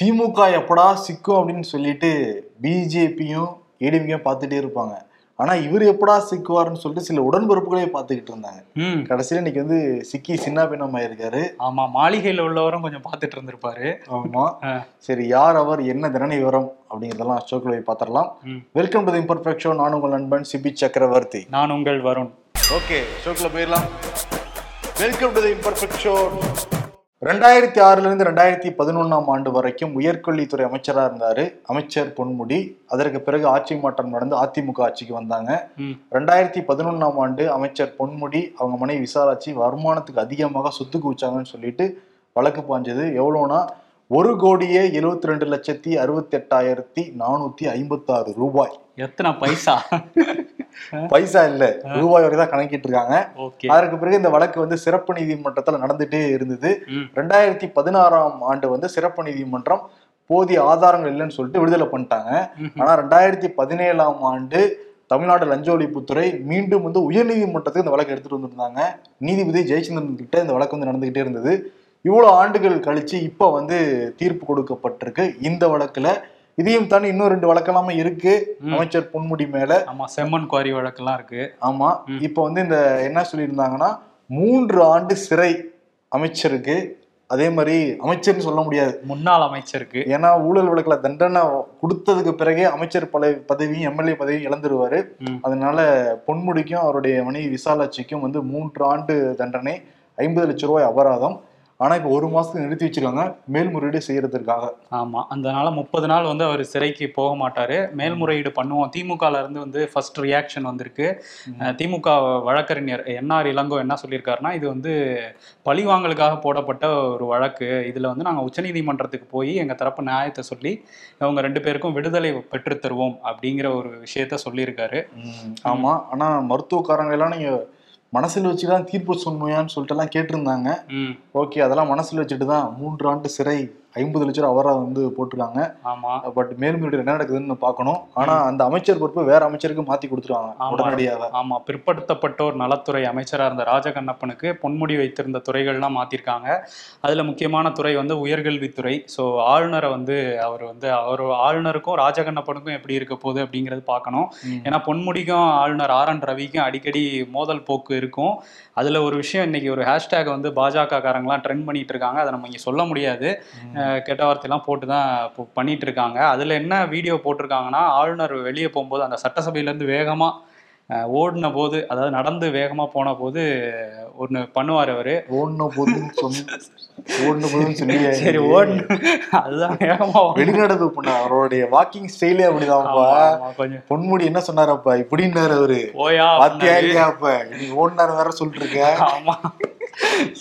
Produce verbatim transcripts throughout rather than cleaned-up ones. திமுக எப்படா சிக்கும் அப்படின்னு சொல்லிட்டு பிஜேபியும் ஏடிஎம்கேயும் பார்த்துட்டே இருப்பாங்க. ஆனா இவர் எப்படா சிக்குவார்னு சொல்லிட்டு சில உடன்பரப்புகளே பார்த்துக்கிட்டு இருந்தாங்க. கடைசியில இன்னைக்கு வந்து சிக்கி சின்ன பின்னமாயிருக்காரு. ஆமா, மாளிகையில உள்ளவரும் கொஞ்சம் பார்த்துட்டு இருந்திருப்பாரு. ஆமா, சரி, யார் அவர், என்ன திறனை விவரம் அப்படிங்கிறதெல்லாம் ஷோக்கில் போய் பார்த்துடலாம். Welcome to the imperfect show. நான் உங்கள் நண்பன் சிபி சக்கரவர்த்தி. நான் உங்கள் வருண். ஓகே, ஷோக்கில் போயிடலாம். Welcome to the imperfect show. ரெண்டாயிரத்தி ஆறுல இருந்து ரெண்டாயிரத்தி பதினொன்னாம் ஆண்டு வரைக்கும் உயர்கல்வித்துறை அமைச்சராக இருந்தாரு அமைச்சர் பொன்முடி. அதற்கு பிறகு ஆட்சி மாற்றம் நடந்து அதிமுக ஆட்சிக்கு வந்தாங்க. ரெண்டாயிரத்தி பதினொன்னாம் ஆண்டு அமைச்சர் பொன்முடி அவங்க மனைவி விசாலாச்சி வருமானத்துக்கு அதிகமாக சொத்து குவிச்சாங்கன்னு சொல்லிட்டு வழக்கு பாஞ்சது. எவ்வளோனா ஒரு கோடியே எழுவத்தி ரெண்டு லட்சத்தி அறுபத்தி எட்டாயிரத்தி நானூத்தி ஐம்பத்தி ஆறு ரூபாய். எத்தனை பைசா? பைசா இல்ல, ரூபாய் வரைதான் கணக்கிட்டு இருக்காங்க. அதற்கு பிறகு இந்த வழக்கு வந்து சிறப்பு நீதிமன்றத்துல நடந்துட்டே இருந்தது. ரெண்டாயிரத்தி பதினாறாம் ஆண்டு வந்து சிறப்பு நீதிமன்றம் போதிய ஆதாரங்கள் இல்லைன்னு சொல்லிட்டு விடுதலை பண்ணிட்டாங்க. ஆனா ரெண்டாயிரத்தி பதினேழாம் ஆண்டு தமிழ்நாடு லஞ்ச ஒழிப்புத்துறை மீண்டும் வந்து உயர் நீதிமன்றத்துக்கு இந்த வழக்கு எடுத்துட்டு வந்துருந்தாங்க. நீதிபதி ஜெயசிந்தன கிட்ட இந்த வழக்கு வந்து நடந்துகிட்டே இருந்தது. இவ்வளோ ஆண்டுகள் கழிச்சு இப்போ வந்து தீர்ப்பு கொடுக்கப்பட்டிருக்கு இந்த வழக்குல. இதையும் தாண்டி இன்னும் ரெண்டு வழக்கெல்லாமே இருக்கு அமைச்சர் பொன்முடி மேல. ஆமா, செம்மன் குவாரி வழக்கெல்லாம் இருக்கு. ஆமா, இப்போ வந்து இந்த என்ன சொல்லியிருந்தாங்கன்னா மூன்று ஆண்டு சிறை அமைச்சருக்கு. அதே மாதிரி அமைச்சர்னு சொல்ல முடியாது, முன்னாள் அமைச்சருக்கு. ஏன்னா ஊழல் வழக்குல தண்டனை கொடுத்ததுக்கு பிறகே அமைச்சர் பதவி பதவியும் எம்எல்ஏ பதவியும் இழந்துருவாரு. அதனால பொன்முடிக்கும் அவருடைய மனைவி விசாலாட்சிக்கும் வந்து மூன்று ஆண்டு தண்டனை, ஐம்பது லட்சம் ரூபாய் அபராதம். ஆனா இப்ப ஒரு மாசத்துக்கு நிறுத்தி வச்சிருக்காங்க மேல்முறையீடு செய்யறதுக்காக. ஆமா, அதனால முப்பது நாள் வந்து அவர் சிறைக்கு போக மாட்டாரு, மேல்முறையீடு பண்ணுவோம். திமுகல இருந்து வந்து ஃபர்ஸ்ட் ரியாக்ஷன் வந்திருக்கு. திமுக வழக்கறிஞர் என் ஆர் இளங்கோ என்ன சொல்லியிருக்காருன்னா, இது வந்து பழிவாங்கலுக்காக போடப்பட்ட ஒரு வழக்கு. இதுல வந்து நாங்க உச்சநீதிமன்றத்துக்கு போய் எங்க தரப்பு நியாயத்தை சொல்லி அவங்க ரெண்டு பேருக்கும் விடுதலை பெற்று தருவோம் அப்படிங்கிற ஒரு விஷயத்த சொல்லியிருக்காரு. ஆமா, ஆனா மருத்துவக்காரங்க எல்லாம் நீங்க மனசில் வச்சுதான் தீர்ப்பு சொன்மையான்னு சொல்லிட்டு எல்லாம் கேட்டிருந்தாங்க. ஓகே, அதெல்லாம் மனசில் வச்சுட்டு தான் மூன்று ஆண்டு சிறை, ஐம்பது லட்சம் ரூபா அவராக வந்து போட்டிருக்காங்க. ஆமா, பட் மேல்முறையீடு என்ன நடக்குதுன்னு பார்க்கணும். ஆனா அந்த அமைச்சர் பொறுப்பு வேற அமைச்சருக்கு மாத்தி கொடுத்துருவாங்க உடனடியாக. ஆமா, பிற்படுத்தப்பட்டோர் நலத்துறை அமைச்சராக இருந்த ராஜகண்ணப்பனுக்கு பொன்முடி வைத்திருந்த துறைகள்லாம் மாத்திருக்காங்க. அதுல முக்கியமான துறை வந்து உயர்கல்வித்துறை. ஸோ ஆளுநரை வந்து அவர் வந்து அவர் ஆளுநருக்கும் ராஜகண்ணப்பனுக்கும் எப்படி இருக்க போகுது அப்படிங்கிறது பார்க்கணும். ஏன்னா பொன்முடிக்கும் ஆளுநர் ஆர் என் ரவிக்கும் அடிக்கடி மோதல் போக்கு இருக்கும். அதுல ஒரு விஷயம், இன்னைக்கு ஒரு ஹேஷ்டேக் வந்து பாஜக காரங்களாம் ட்ரெண்ட் பண்ணிட்டு இருக்காங்க. அதை நம்ம இங்க சொல்ல முடியாது, கெட்ட வார்த்தையெல்லாம் போட்டு தான் பண்ணிட்டு இருக்காங்க. அதில் என்ன வீடியோ போட்டிருக்காங்கன்னா, ஆளுநர் வெளியே போகும்போது அந்த சட்டசபையிலேருந்து வேகமாக ஓடின போது, அதாவது நடந்து வேகமாக போன போது ஒன்று பண்ணுவார் அவர். ஓடின போதுன்னு சொன்ன ஓடின போதுன்னு சொல்லி சரி ஓடணும், அதுதான் வேகமாக வெளிநடப்பு பண்ண அவருடைய வாக்கிங் ஸ்டைலே அப்படிதான்ப்பா. கொஞ்சம் பொன்முடி என்ன சொன்னாரப்பா இப்படின்னாரு அவரு. ஓயா அப்ப நீ ஓடினாரு வேற சொல்லிட்டு இருக்க. ஆமா,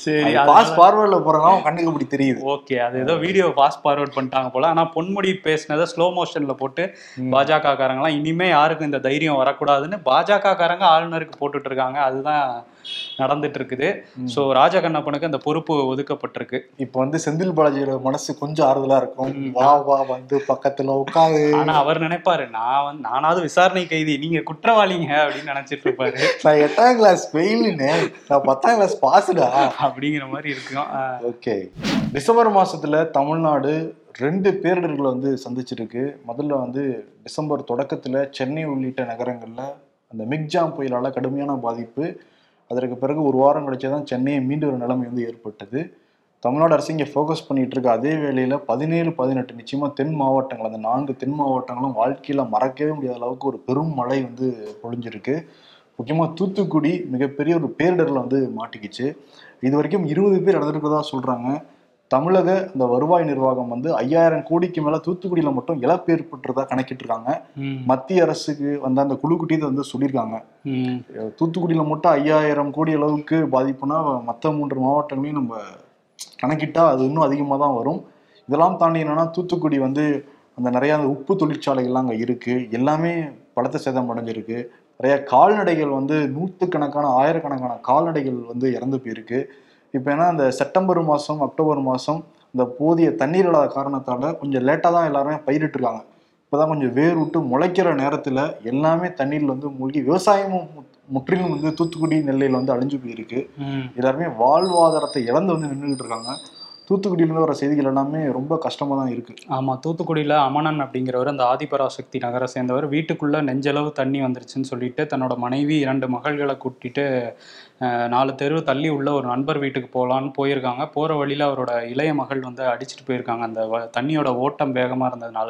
சரி, பாஸ் பார்வர்ட்ல போறோம், கண்ணுக்கு இப்படி தெரியுது. ஓகே, அது ஏதோ வீடியோ பாஸ் பார்வர்ட் பண்ணிட்டாங்க போல. ஆனா பொன்முடி பேசினதை ஸ்லோ மோஷன்ல போட்டு பாஜக காரங்களாம் இனிமே யாருக்கும் இந்த தைரியம் வரக்கூடாதுன்னு பாஜக காரங்க ஆளுநருக்கு போட்டுட்டு இருக்காங்க. அதுதான் நடந்துட்டு இருக்குது. ஸோ ராஜகண்ணப்பனுக்கு அந்த பொறுப்பு ஒதுக்கப்பட்டிருக்கு. இப்போ வந்து செந்தில் பாலாஜியோட மனசு கொஞ்சம் ஆறுதலா இருக்கும். வா வா வந்து பக்கத்துல உட்காரு. ஆனா அவர் நினைப்பாரு, நான் நானாவது விசாரணை கைதி, நீங்க குற்றவாளிங்க அப்படின்னு நினைச்சிட்டு இருப்பாரு. நான் எட்டாம் கிளாஸ் ஃபெயிலுன்னு, நான் பத்தாம் கிளாஸ் பாஸ்டா அப்படிங்கிற மாதிரி இருக்கும். ஓகே, டிசம்பர் மாசத்துல தமிழ்நாடு ரெண்டு பேரிடர்களை வந்து சந்திச்சிருக்கு. முதல்ல வந்து டிசம்பர் தொடக்கத்துல சென்னை உள்ளிட்ட நகரங்கள்ல அந்த மிக்ஜாம் புயலால கடுமையான பாதிப்பு. அதற்கு பிறகு ஒரு வாரம் கழிச்சதான் சென்னையை மீண்டும் ஒரு நிலைமை வந்து ஏற்பட்டது. தமிழ்நாடு அரசு இங்கே ஃபோக்கஸ் பண்ணிட்டு இருக்கு. அதே வேளையில் பதினேழு பதினெட்டு நிச்சயமா தென் மாவட்டங்கள், அந்த நான்கு தென் மாவட்டங்களும் வாழ்க்கையில மறக்கவே முடியாத அளவுக்கு ஒரு பெரும் மழை வந்து பொழிஞ்சிருக்கு. முக்கியமாக தூத்துக்குடி மிகப்பெரிய ஒரு பேரிடரில் வந்து மாட்டிக்கிச்சு. இது வரைக்கும் இருபது பேர் இறந்துருக்கிறதா சொல்றாங்க. தமிழக அந்த வருவாய் நிர்வாகம் வந்து ஐயாயிரம் கோடிக்கு மேல தூத்துக்குடியில மட்டும் இழப்பு ஏற்பட்டுறதா கணக்கிட்டு இருக்காங்க. மத்திய அரசுக்கு வந்து அந்த குழு குட்டியதை வந்து சொல்லியிருக்காங்க. தூத்துக்குடியில மட்டும் ஐயாயிரம் கோடி அளவுக்கு பாதிப்புனா மற்ற மூன்று மாவட்டங்களையும் நம்ம கணக்கிட்டா அது இன்னும் அதிகமாக தான் வரும். இதெல்லாம் தாண்டி என்னன்னா தூத்துக்குடி வந்து அந்த நிறைய அந்த உப்பு தொழிற்சாலைகள்லாம் அங்கே இருக்கு, எல்லாமே பலத்த சேதம் அடைஞ்சிருக்கு. நிறைய கால்நடைகள் வந்து நூற்று கணக்கான ஆயிரக்கணக்கான கால்நடைகள் வந்து இறந்து போயிருக்கு. இப்போ ஏன்னா இந்த செப்டம்பர் மாதம் அக்டோபர் மாதம் இந்த போதிய தண்ணீர் இல்லாத காரணத்தால் கொஞ்சம் லேட்டாக தான் எல்லாருமே பயிரிட்டுருக்காங்க. இப்போ தான் கொஞ்சம் வேர் விட்டு முளைக்கிற நேரத்தில் எல்லாமே தண்ணீரில் வந்து மூழ்கி விவசாயமும் முற்றிலும் வந்து தூத்துக்குடி நெல்லையில் வந்து அழிஞ்சு போயிருக்கு. எல்லாருமே வாழ்வாதாரத்தை இழந்து வந்து நின்றுகிட்டு இருக்காங்க. தூத்துக்குடியிலேருந்து வர செய்திகள் எல்லாமே ரொம்ப கஷ்டமாக தான் இருக்குது. ஆமாம், தூத்துக்குடியில் அமணன் அப்படிங்கிறவர், அந்த ஆதிபராசக்தி நகரை சேர்ந்தவர், வீட்டுக்குள்ளே நெஞ்சளவு தண்ணி வந்துருச்சுன்னு சொல்லிட்டு தன்னோட மனைவி இரண்டு மகள்களை கூட்டிகிட்டு நாலு தெரு தள்ளி உள்ள ஒரு நண்பர் வீட்டுக்கு போகலான்னு போயிருக்காங்க. போகிற வழியில் அவரோட இளைய மகள் வந்து அடிச்சுட்டு போயிருக்காங்க. அந்த தண்ணியோட ஓட்டம் வேகமாக இருந்ததுனால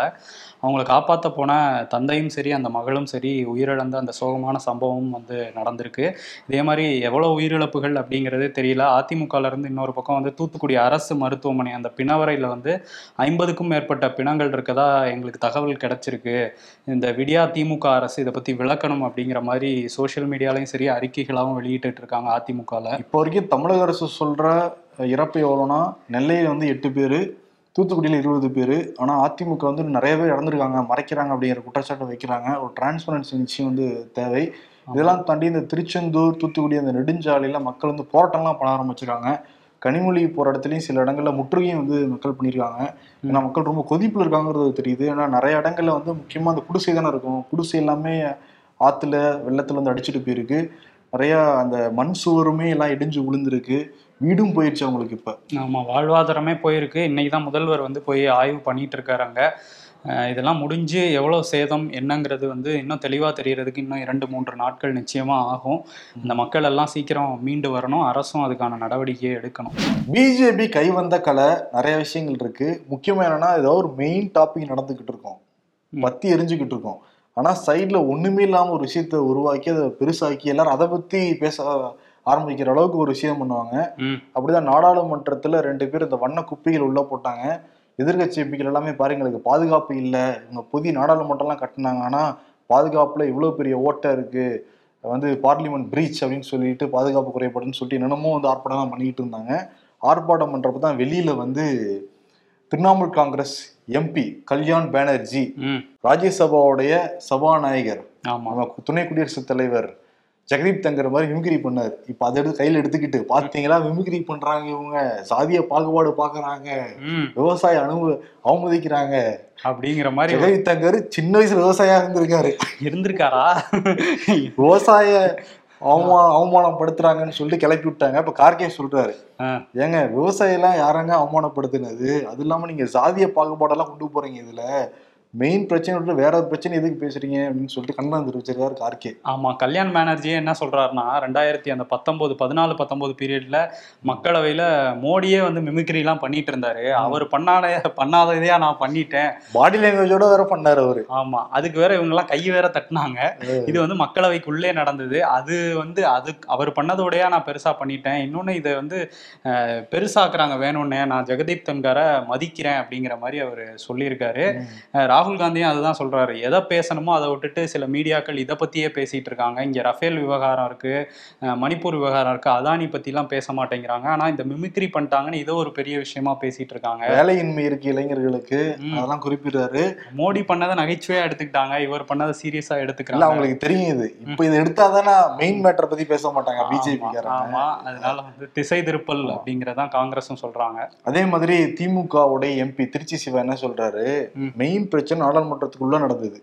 அவங்களை காப்பாற்ற போன தந்தையும் சரி அந்த மகளும் சரி உயிரிழந்த அந்த சோகமான சம்பவம் வந்து நடந்திருக்கு. இதே மாதிரி எவ்வளோ உயிரிழப்புகள் அப்படிங்கிறதே தெரியல. அதிமுகலேருந்து இன்னொரு பக்கம் வந்து தூத்துக்குடி அரசு மருத்துவமனை அந்த பிணவரையில் வந்து ஐம்பதுக்கும் மேற்பட்ட பிணங்கள் இருக்கதா எங்களுக்கு தகவல் கிடைச்சிருக்கு. இந்த விடியா திமுக அரசு இதை பற்றி விளக்கணும் அப்படிங்கிற மாதிரி சோஷியல் மீடியாலையும் சரி அறிக்கைகளாகவும் வெளியிட்டு இருக்காங்க அதிமுகல. இப்போ வரைக்கும் தமிழக அரசு சொல்ற இறப்பு எவ்வளோனா நெல்லையில வந்து எட்டு பேரு, தூத்துக்குடியில் இருபது பேர். ஆனால் அதிமுக வந்து நிறைய பேர் இறந்துருக்காங்க, மறைக்கிறாங்க அப்படிங்கிற குற்றச்சாட்டை வைக்கிறாங்க. ஒரு டிரான்ஸ்பரன்சி நிச்சயம் வந்து தேவை. இதெல்லாம் தாண்டி இந்த திருச்செந்தூர் தூத்துக்குடி அந்த நெடுஞ்சாலையில மக்கள் வந்து போராட்டம்லாம் பண்ண ஆரம்பிச்சிருக்காங்க. கனிமொழி போராட்டத்திலையும் சில இடங்கள்ல முற்றுகையும் வந்து மக்கள் பண்ணியிருக்காங்க. ஏன்னா மக்கள் ரொம்ப கொதிப்புல இருக்காங்கிறது தெரியுது. ஏன்னா நிறைய இடங்கள்ல வந்து முக்கியமா அந்த குடிசை தானே இருக்கும், குடிசை எல்லாமே ஆத்துல வெள்ளத்துல வந்து அடிச்சுட்டு போயிருக்கு. நிறையா அந்த மண் சுவருமே எல்லாம் இடிஞ்சு விழுந்திருக்கு, வீடும் போயிடுச்சு அவங்களுக்கு. இப்போ ஆமாம், வாழ்வாதாரமே போயிருக்கு. இன்னைக்கு தான் முதல்வர் வந்து போய் ஆய்வு பண்ணிட்டு இருக்காருங்க. இதெல்லாம் முடிஞ்சு எவ்வளோ சேதம் என்னங்கிறது வந்து இன்னும் தெளிவாக தெரிகிறதுக்கு இன்னும் இரண்டு மூன்று நாட்கள் நிச்சயமாக ஆகும். இந்த மக்கள் எல்லாம் சீக்கிரம் மீண்டு வரணும், அரசும் அதுக்கான நடவடிக்கையை எடுக்கணும். பிஜேபி கைவந்த கலை நிறைய விஷயங்கள் இருக்குது. முக்கியமாக என்னென்னா ஏதாவது ஒரு மெயின் டாபிக் நடந்துக்கிட்டு இருக்கோம், பற்றி எரிஞ்சுக்கிட்டு இருக்கோம். ஆனால் சைடில் ஒன்றுமே இல்லாமல் ஒரு விஷயத்த உருவாக்கி அதை பெருசாக்கி எல்லாரும் அதை பற்றி பேச ஆரம்பிக்கிற அளவுக்கு ஒரு விஷயம் பண்ணுவாங்க. அப்படிதான் நாடாளுமன்றத்தில் ரெண்டு பேர் இந்த வண்ண குப்பைகள் உள்ளே போட்டாங்க. எதிர்கட்சி எம்பிக்கள் எல்லாமே பாருங்களுக்கு பாதுகாப்பு இல்லை, இவங்க புதிய நாடாளுமன்றம்லாம் கட்டினாங்க, ஆனால் பாதுகாப்பில் இவ்வளோ பெரிய ஓட்டை இருக்குது, வந்து பார்லிமெண்ட் பிரீச் அப்படின்னு சொல்லிட்டு பாதுகாப்பு குறைபாடுன்னு சொல்லிட்டு என்னென்னமோ வந்து ஆர்ப்பாட்டம் தான் பண்ணிக்கிட்டு இருந்தாங்க. ஆர்ப்பாட்டம் பண்ணுறப்ப தான் வெளியில் வந்து திரிணாமுல் காங்கிரஸ் எம்பி கல்யாண் பானர்ஜி, ராஜ்யசபாவுடைய சபாநாயகர், துணை குடியரசுத் தலைவர் ஜெகதீப் தன்கர் மாதிரி விமிகிரி பண்ணார். இப்ப அதை எடுத்து கையில எடுத்துக்கிட்டு பாத்தீங்களா விமிகிரி பண்றாங்க இவங்க, சாதிய பாகுபாடு பாக்குறாங்க, விவசாய அனும அவமதிக்கிறாங்க அப்படிங்கிற மாதிரி. ஜெகதீப் தன்கர் சின்ன வயசுல விவசாயியா இருந்திருக்காரு இருந்திருக்காரா விவசாய அவமானம் அவமானப்படுத்துறாங்கன்னு சொல்லிட்டு கிளப்பி விட்டாங்க. இப்ப கார்கே சொல்றாரு, ஏங்க விவசாயம் எல்லாம் யாராங்க அவமானப்படுத்தினது, அது இல்லாம நீங்க சாதிய பாகுபாடெல்லாம் கொண்டு போறீங்க, இதுல மெயின் பிரச்சனை விட்டு வேற ஒரு பிரச்சனை எதுக்கு பேசுறீங்க அப்படின்னு சொல்லிட்டு கண்டனம் தெரிவிச்சிருக்காரு கார்கே. ஆமா, கல்யாண் பானர்ஜியே என்ன சொல்றாருன்னா ரெண்டாயிரத்தி அந்த பத்தொன்பது பதினாலு பத்தொன்பது பீரியட்ல மக்களவையில மோடியே வந்து மிமிக்ரி எல்லாம் பண்ணிட்டு இருந்தாரு, அவர் பண்ணாத பண்ணாததையா நான் பண்ணிட்டேன், பாடி லாங்குவேஜோட வேற பண்ணாரு அவரு. ஆமா, அதுக்கு வேற இவங்க எல்லாம் கை வேற தட்டினாங்க. இது வந்து மக்களவைக்குள்ளே நடந்தது, அது வந்து அது அவர் பண்ணதோடையா நான் பெருசா பண்ணிட்டேன், இன்னொன்னு இதை வந்து பெருசாக்குறாங்க வேணும்னே, நான் ஜெகதீப் தன்கரை மதிக்கிறேன் அப்படிங்கிற மாதிரி அவர் சொல்லியிருக்காரு. ராகுல் காந்தியும் அதுதான் சொல்றாரு, எதை பேசணுமோ அதை விட்டுட்டு சில மீடியாக்கள் இதை பத்தியே பேசிட்டு இருக்காங்க. இங்க ரஃபேல் விவகாரம் இருக்கு, மணிப்பூர் விவகாரம் இருக்கு, அதானி பத்தி எல்லாம் பேச மாட்டேங்கிறாங்க, ஆனா இந்த மிமிக்ரி பண்ணிட்டாங்கன்னு இதோ ஒரு பெரிய விஷயமா பேசிட்டு இருக்காங்க. வேலையின்மை இருக்கு இளைஞர்களுக்கு, அதெல்லாம் குறிப்பிடுறாரு. மோடி பண்ணதை நகைச்சுவையா எடுத்துக்கிட்டாங்க, இவர் பண்ணதை சீரியஸா எடுத்துக்கிறாங்க. அவங்களுக்கு தெரியுது இப்ப இதை எடுத்தாதானே மெயின் மேட்டரை பத்தி பேச மாட்டாங்க பிஜேபி. ஆமா, அதனால வந்து திசை திருப்பல் அப்படிங்கறதான் காங்கிரஸும் சொல்றாங்க. அதே மாதிரி திமுகவுடைய எம்பி திருச்சி சிவா என்ன சொல்றாரு, மெயின் பிரச்சனை நாடாளுமன்றத்துக்குள்ள நடந்தது,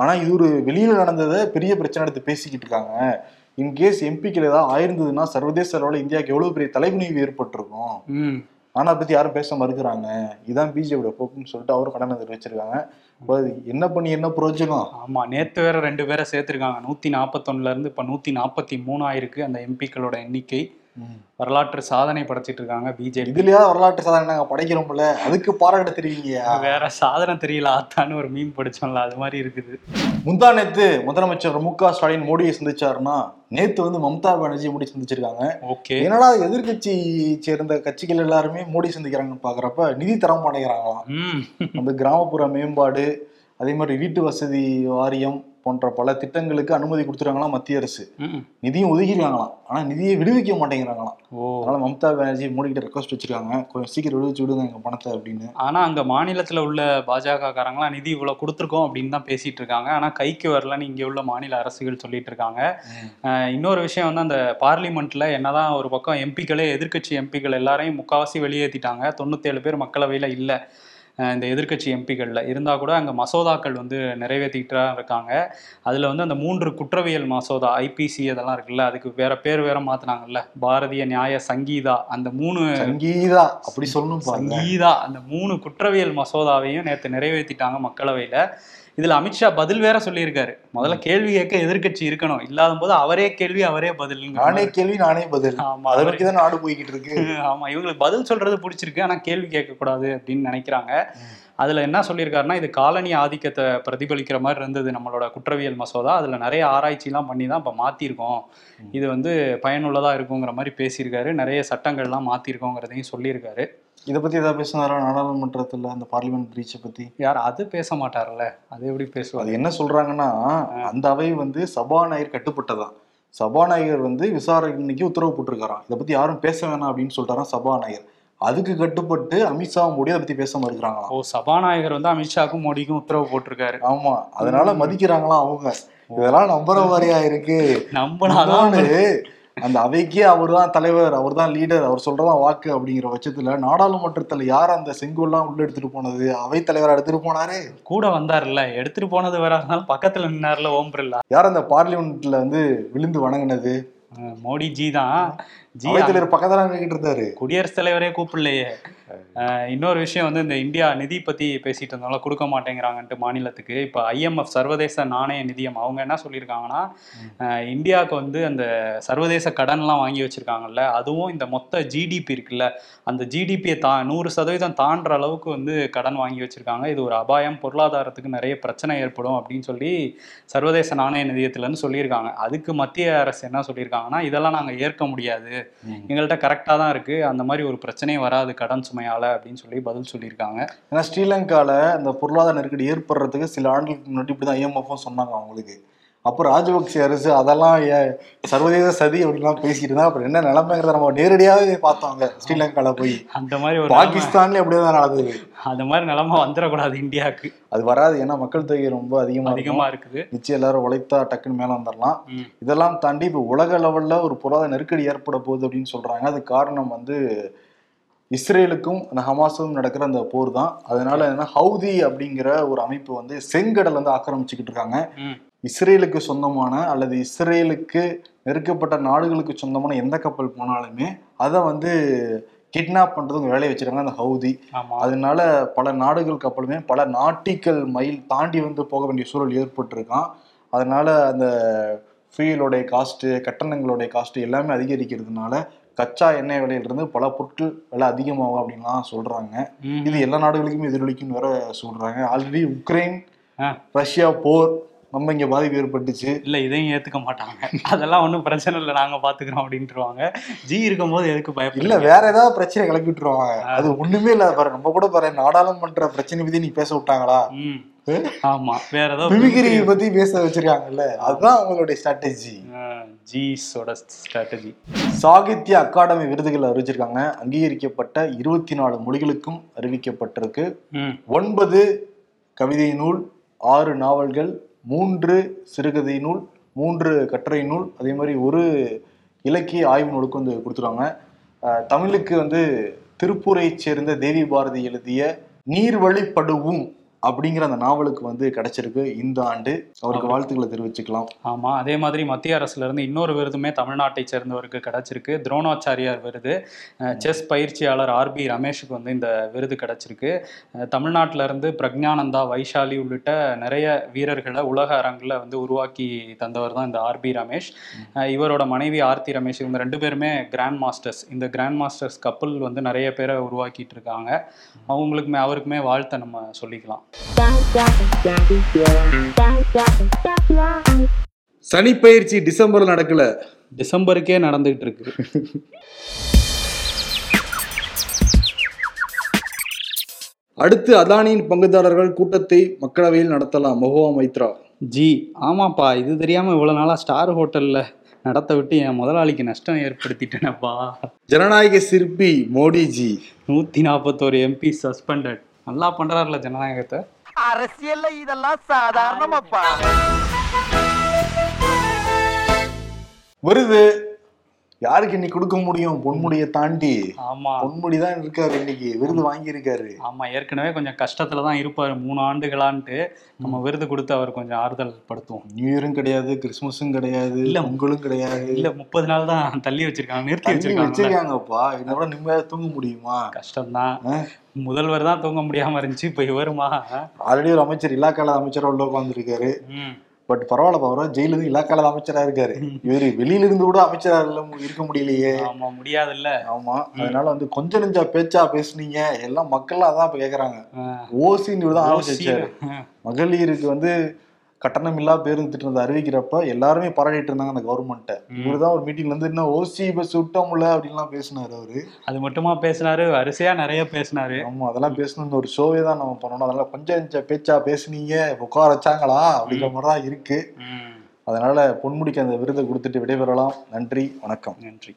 ஆனா இது ஒரு வெளியில நடந்ததை பெரிய பிரச்சனை எடுத்து பேசிக்கிட்டு இருக்காங்க. இன்கேஸ் எம்பிக்கள் ஏதாவது ஆயிருந்ததுன்னா சர்வதேச அளவில் இந்தியாவுக்கு எவ்வளவு பெரிய தலைமுனைவு ஏற்பட்டிருக்கும், ஆனா அதை பத்தி யாரும் பேச மறுக்கிறாங்க, இதுதான் பிஜேபியோட போக்குன்னு சொல்லிட்டு அவரும் கடனை தெரிவிச்சிருக்காங்க. என்ன பண்ணி என்ன புரோஜனம். ஆமா, நேற்று வேற ரெண்டு பேரை சேர்த்திருக்காங்க, நூத்தி நாப்பத்தொன்னுல இருந்து இப்ப நூத்தி நாப்பத்தி மூணாயிருக்கு அந்த எம்பிக்களோட எண்ணிக்கை. வரலாற்று சாதனை படைச்சிட்டு இருக்காங்க பிஜேபி. இதுலயா வரலாற்று சாதனை நாங்க படைக்கிறோம்ல, அதுக்கு பாராட்ட தெரியுங்க, வேற சாதனை தெரியல ஆத்தான்னு ஒரு மீன் படிச்சோம்ல அது மாதிரி இருக்குது. முந்தா நேத்து முதலமைச்சர் மு க ஸ்டாலின் மோடியை சந்திச்சாருன்னா, நேத்து வந்து மம்தா பேனர்ஜி மோடி சந்திச்சிருக்காங்க. ஓகே, ஏன்னா எதிர்கட்சி சேர்ந்த கட்சிகள் எல்லாருமே மோடி சந்திக்கிறாங்கன்னு பாக்குறப்ப நிதி தரம் அடைகிறாங்களாம். அந்த கிராமப்புற மேம்பாடு அதே மாதிரி வீட்டு வசதி வாரியம் போன்ற பல திட்டங்களுக்கு அனுமதி கொடுத்துருக்காங்களாம் மத்திய அரசு, நிதியும் ஒதுக்கிருக்காங்களாம், ஆனா நிதியை விடுவிக்க மாட்டேங்கிறாங்களாம். அதனால மம்தா பேனர்ஜி மோடிக்கிட்ட ரெக்வஸ்ட் வச்சிருக்காங்க, கொஞ்சம் சீக்கிரம் விடுவிச்சு விடுங்க எங்க பணத்தை அப்படின்னு. ஆனா அங்க மாநிலத்துல உள்ள பாஜக காரங்களாம் நிதி இவ்வளவு கொடுத்துருக்கோம் அப்படின்னு தான் பேசிட்டு இருக்காங்க, ஆனா கைக்கு வரலன்னு இங்க உள்ள மாநில அரசுகள் சொல்லிட்டு இருக்காங்க. இன்னொரு விஷயம் வந்து அந்த பார்லிமெண்ட்ல என்னதான் ஒரு பக்கம் எம்பிக்களே எதிர்கட்சி எம்பிக்கள் எல்லாரையும் முக்காவாசி வெளியேற்றிட்டாங்க, தொண்ணூத்தி ஏழு பேர் மக்களவையில இல்லை, இந்த எதிர்கட்சி எம்பிக்களில் இருந்தால் கூட அங்கே மசோதாக்கள் வந்து நிறைவேற்றிக்கிட்டா இருக்காங்க. அதில் வந்து அந்த மூன்று குற்றவியல் மசோதா ஐபிசி அதெல்லாம் இருக்குல்ல, அதுக்கு வேற பேர் வேற மாற்றினாங்கல்ல, பாரதிய நியாய சங்கீதா, அந்த மூணு சங்கீதா அப்படி சொல்லணும் சங்கீதா, அந்த மூணு குற்றவியல் மசோதாவையும் நேற்று நிறைவேற்றிட்டாங்க மக்களவையில். இதில் அமித்ஷா பதில் வேற சொல்லியிருக்காரு. முதல்ல கேள்வி கேட்க எதிர்கட்சி இருக்கணும், இல்லாத போது அவரே கேள்வி அவரே பதில், நானே கேள்வி நானே பதில். ஆமாம், அது வரைக்கும் தான் நாடு போய்கிட்டு இருக்கு. ஆமாம், இவங்களுக்கு பதில் சொல்றது பிடிச்சிருக்கு, ஆனால் கேள்வி கேட்கக்கூடாது அப்படின்னு நினைக்கிறாங்க. அதில் என்ன சொல்லியிருக்காருன்னா, இது காலனி ஆதிக்கத்தை பிரதிபலிக்கிற மாதிரி இருந்தது நம்மளோட குற்றவியல் மசோதா, அதில் நிறைய ஆராய்ச்சிலாம் பண்ணி தான் இப்போ மாற்றிருக்கோம், இது வந்து பயனுள்ளதாக இருக்குங்கிற மாதிரி பேசியிருக்காரு. நிறைய சட்டங்கள்லாம் மாற்றிருக்கோங்கிறதையும் சொல்லியிருக்காரு. இதை பற்றி ஏதாவது பேசினாரா நாடாளுமன்றத்தில் அந்த பார்லிமெண்ட் பிரீச்சை பற்றி? யார் அது பேச மாட்டார்ல, அது எப்படி பேசுவார்? அது என்ன சொல்கிறாங்கன்னா, அந்த அவை வந்து சபாநாயகர் கட்டுப்பட்டதான், சபாநாயகர் வந்து விசாரணைக்கு உத்தரவு போட்டிருக்காராம், இதை பற்றி யாரும் பேச வேணாம் அப்படின்னு சொல்லிட்டாராம் சபாநாயகர். அதுக்கு கட்டுப்பட்டு அமித்ஷா மோடி அதை பற்றி பேசாமல் இருக்கிறாங்களா? ஓ, சபாநாயகர் வந்து அமித்ஷாவுக்கும் மோடிக்கும் உத்தரவு போட்டிருக்காரு. ஆமாம், அதனால மதிக்கிறாங்களாம் அவங்க. இதெல்லாம் நம்புற மாதிரியா இருக்கு, நம்பனாதான்னு அந்த அவைக்கே அவர் தான் தலைவர், அவர் தான் லீடர், அவர் சொல்றதான் வாக்கு அப்படிங்கிற பட்சத்துல நாடாளுமன்றத்துல யார் அந்த செங்கோல்லாம் உள்ள எடுத்துட்டு போனது? அவை தலைவர் எடுத்துட்டு போனாரு, கூட வந்தாருல்ல, எடுத்துட்டு போனது வேற, இருந்தாலும் பக்கத்துல நின்னாருல ஓம் பிர்லா. யார் அந்த பார்லிமெண்ட்ல வந்து விழுந்து வணங்கினது? மோடி ஜி தான். ஜி தலைவர் பக்கத்துல நின்னுட்டு இருந்தாரு, குடியரசுத் தலைவரே கூப்பிடலையே. இன்னொரு விஷயம் வந்து, இந்த இந்தியா நிதி பத்தி பேசிட்டு இருந்தால கொடுக்க மாட்டேங்கிறாங்கன்ட்டு மாநிலத்துக்கு, இப்போ ஐஎம்எஃப் சர்வதேச நாணய நிதியம் அவங்க என்ன சொல்லியிருக்காங்கன்னா, இந்தியாவுக்கு வந்து அந்த சர்வதேச கடன்லாம் வாங்கி வச்சிருக்காங்கல்ல, அதுவும் இந்த மொத்த ஜிடிபி இருக்குல்ல, அந்த ஜிடிபியை தா நூறு சதவீதம் தாண்டுற அளவுக்கு வந்து கடன் வாங்கி வச்சிருக்காங்க. இது ஒரு அபாயம், பொருளாதாரத்துக்கு நிறைய பிரச்சனை ஏற்படும் அப்படின்னு சொல்லி சர்வதேச நாணய நிதியத்திலன்னு சொல்லியிருக்காங்க. அதுக்கு மத்திய அரசு என்ன சொல்லியிருக்காங்கன்னா, இதெல்லாம் நாங்கள் ஏற்க முடியாது, எங்கள்கிட்ட கரெக்டாக தான் இருக்கு, அந்த மாதிரி ஒரு பிரச்சனையும் வராது கடன் சுமையால அப்படின்னு சொல்லி பதில் சொல்லியிருக்காங்க. ஏன்னா ஸ்ரீலங்கால இந்த பொருளாதார நெருக்கடி ஏற்படுறதுக்கு சில ஆண்டுகளுக்கு முன்னாடி இப்படிதான் ஐஎம்எஃப் சொன்னாங்க அவங்களுக்கு. அப்போ ராஜபக்சே அரசு அதெல்லாம் சர்வதேச சதி அப்படின்லாம் பேசிட்டு தான் அப்புறம் என்ன நிலைமைங்கிறத நம்ம நேரடியாகவே பார்த்தாங்க ஸ்ரீலங்காவில் போய். அந்த மாதிரி ஒரு பாகிஸ்தான்லேயே அப்படியே தான் நடந்தது. அந்த மாதிரி நிலைமை வந்துடக்கூடாது இந்தியாவுக்கு, அது வராது. ஏன்னா மக்கள் தொகை ரொம்ப அதிகமாக அதிகமாக இருக்குது, நிச்சயம் எல்லாரும் உழைத்தா டக்குன்னு மேலே வந்துடலாம். இதெல்லாம் தாண்டி இப்போ உலக லெவலில் ஒரு பொருளாதார நெருக்கடி ஏற்பட போகுது அப்படின்னு சொல்கிறாங்க. அது காரணம் வந்து இஸ்ரேலுக்கும் ஹமாஸும் நடக்கிற அந்த போர் தான். அதனால என்னன்னா, ஹவுதி அப்படிங்கிற ஒரு அமைப்பு வந்து செங்கடல் வந்து ஆக்கிரமிச்சுக்கிட்டு இருக்காங்க. இஸ்ரேலுக்கு சொந்தமான அல்லது இஸ்ரேலுக்கு நெருக்கப்பட்ட நாடுகளுக்கு சொந்தமான எந்த கப்பல் போனாலுமே அதை வந்து கிட்னாப் பண்ணுறதுக்கு வேலையை வச்சிருக்காங்க அந்த ஹவுதி. அதனால பல நாடுகள் கப்பலுமே பல நாட்டிக்கல் மைல் தாண்டி வந்து போக வேண்டிய சூழல் ஏற்பட்டிருக்கான். அதனால அந்த ஃபியூலோடைய காஸ்ட்டு, கட்டணங்களுடைய காஸ்ட்டு எல்லாமே அதிகரிக்கிறதுனால கச்சா எண்ணெய் விலையிலிருந்து பல பொருட்கள் விலை அதிகமாகும் அப்படின்லாம் சொல்கிறாங்க. இது எல்லா நாடுகளுக்குமே எதிரொலிக்குன்னு வேற சொல்கிறாங்க. ஆல்ரெடி உக்ரைன் ரஷ்யா போர் நம்ம இங்கே பாதிப்பு ஏற்பட்டுச்சு, இல்லை இதையும் ஏற்றுக்க மாட்டாங்க, அதெல்லாம் ஒன்றும் பிரச்சனை இல்லை நாங்கள் பார்த்துக்கிறோம் அப்படின்ட்டுருவாங்க. ஜி இருக்கும்போது எதுக்கு பயம் இல்லை, வேற ஏதாவது பிரச்சனை கிளப்பி விட்டுருவாங்க. அது ஒன்றுமே இல்லை பாரு, நம்ம கூட பாரு நாடாளுமன்ற பிரச்சனை பற்றி நீ பேச விட்டாங்களா? ஆமா, வேற ஏதாவது மிமிகிரி பற்றி பேச வச்சிருக்காங்கல்ல, அதுதான் அவங்களுடைய ஸ்ட்ராட்டஜி, ஜிஸோட ஸ்ட்ராட்டஜி. சாகித்ய அகாடமி விருதுகள் அறிவிச்சிருக்காங்க. அங்கீகரிக்கப்பட்ட இருபத்தி நாலு மொழிகளுக்கும் அறிவிக்கப்பட்டிருக்கு. ஒன்பது கவிதை நூல், ஆறு நாவல்கள், மூன்று சிறுகதை நூல், மூன்று கட்டுரை நூல், அதே மாதிரி ஒரு இலக்கிய ஆய்வு நூலுக்கு வந்து கொடுத்துருவாங்க. தமிழுக்கு வந்து திருப்பூரை சேர்ந்த தேவி பாரதி எழுதிய நீர்வழிப்படுவும் அப்படிங்கிற அந்த நாவலுக்கு வந்து கிடைச்சிருக்கு இந்த ஆண்டு. அவருக்கு வாழ்த்துக்களை தெரிவிச்சுக்கலாம். ஆமாம், அதே மாதிரி மத்திய அரசுல இருந்து இன்னொரு விருதுமே தமிழ்நாட்டை சேர்ந்தவருக்கு கிடைச்சிருக்கு, துரோணாச்சாரியார் விருது. செஸ் பயிற்சியாளர் ஆர்பி ரமேஷுக்கு வந்து இந்த விருது கிடைச்சிருக்கு. தமிழ்நாட்டில இருந்து பிரக்ஞானந்தா, வைசாலி உள்ளிட்ட நிறைய வீரர்களை உலக அரங்கில் வந்து உருவாக்கி தந்தவர் தான் இந்த ஆர்பி ரமேஷ். இவரோட மனைவி ஆர்த்தி ரமேஷ், இவங்க ரெண்டு பேருமே கிராண்ட் மாஸ்டர்ஸ். இந்த கிராண்ட் மாஸ்டர்ஸ் கப்பல் வந்து நிறைய பேரை உருவாக்கிட்டு இருக்காங்க. அவங்களுக்குமே அவருக்குமே வாழ்த்தை நம்ம சொல்லிக்கலாம். சனி பயிற்சி டிசம்பர்ல நடக்கல, டிசம்பருக்கே நடந்துகிட்டு இருக்கு. அடுத்து அதானியின் பங்குதாரர்கள் கூட்டத்தை மக்களவையில் நடத்தலாம் மஹுவா மைத்ரா. ஜி ஆமாப்பா, இது தெரியாம இவ்வளவு நாளா ஸ்டார் ஹோட்டல்ல நடத்த விட்டு என் முதலாளிக்கு நஷ்டம் ஏற்படுத்திட்டேனப்பா. ஜனநாயக சிற்பி மோடிஜி, நூத்தி நாப்பத்தோரு எம்பி சஸ்பெண்டட். நல்லா பண்றாருல ஜனநாயகத்தை, அரசியல் இதெல்லாம் சாதாரணமாப்பா. விருது யாருக்கு இன்னைக்கு கொடுக்க முடியும்? பொன்முடியை தாண்டி பொன்முடிதான் இருக்காரு, இன்னைக்கு விருது வாங்கியிருக்காரு. ஆமா, ஏற்கனவே கொஞ்சம் கஷ்டத்துலதான் இருப்பாரு மூணு ஆண்டுகளான்ட்டு. நம்ம விருது கொடுத்து அவர் கொஞ்சம் ஆறுதல் படுத்துவோம். நியூ இயரும் கிடையாது, கிறிஸ்துமஸும் கிடையாது, இல்ல உங்களும் கிடையாது, இல்ல முப்பது நாள் தான் தள்ளி வச்சிருக்காங்க, நிறுத்தி வச்சிருக்காங்க வச்சிருக்காங்கப்பா. இதோட நிம்மதியா தூங்க முடியுமா? கஷ்டம்தான். முதல்வர் தான் தூங்க முடியாம இருந்துச்சு, இப்ப இவருமா. ஆல்ரெடி ஒரு அமைச்சர் இலாக்கால அமைச்சரா உள்ள உட்காந்துருக்காரு. பட் பரவாயில்ல, பரவாயில்ல, ஜெயிலிருந்து இலாக்கால அமைச்சரா இருக்காரு. இவரு வெளியில இருந்து கூட அமைச்சரா இருக்க முடியலையே. ஆமா, முடியாது இல்ல. ஆமா, அதனால வந்து கொஞ்சம் நெஞ்சா பேச்சா பேசுனீங்க எல்லாம் மக்கள் அதான் இப்ப கேக்குறாங்க. ஓசின்னு இவரு தான் ஆலோசிச்சாரு. மகளிருக்கு வந்து கட்டணம் இல்லா பேருந்து திட்டம் அறிவிக்கிறப்ப எல்லாருமே பாராட்டிட்டு இருந்தாங்க அந்த கவர்மெண்ட்டை. இவருதான் ஒரு மீட்டிங்ல இருந்து இன்னும் ஓசி பஸ் விட்டோம்ல அப்படின்லாம் பேசினாரு அவரு. அது மட்டுமா பேசினாரு, வரிசையா நிறைய பேசினாரு. ஆமா, அதெல்லாம் பேசணும், ஒரு ஷோவே தான் நம்ம பண்ணணும். அதெல்லாம் கொஞ்சம் பேச்சா பேசுனீங்க உட்கார வச்சாங்களா அப்படிங்கிற மாதிரிதான் இருக்கு. அதனால பொன்முடிக்கு அந்த விருதை கொடுத்துட்டு விடைபெறலாம். நன்றி, வணக்கம். நன்றி.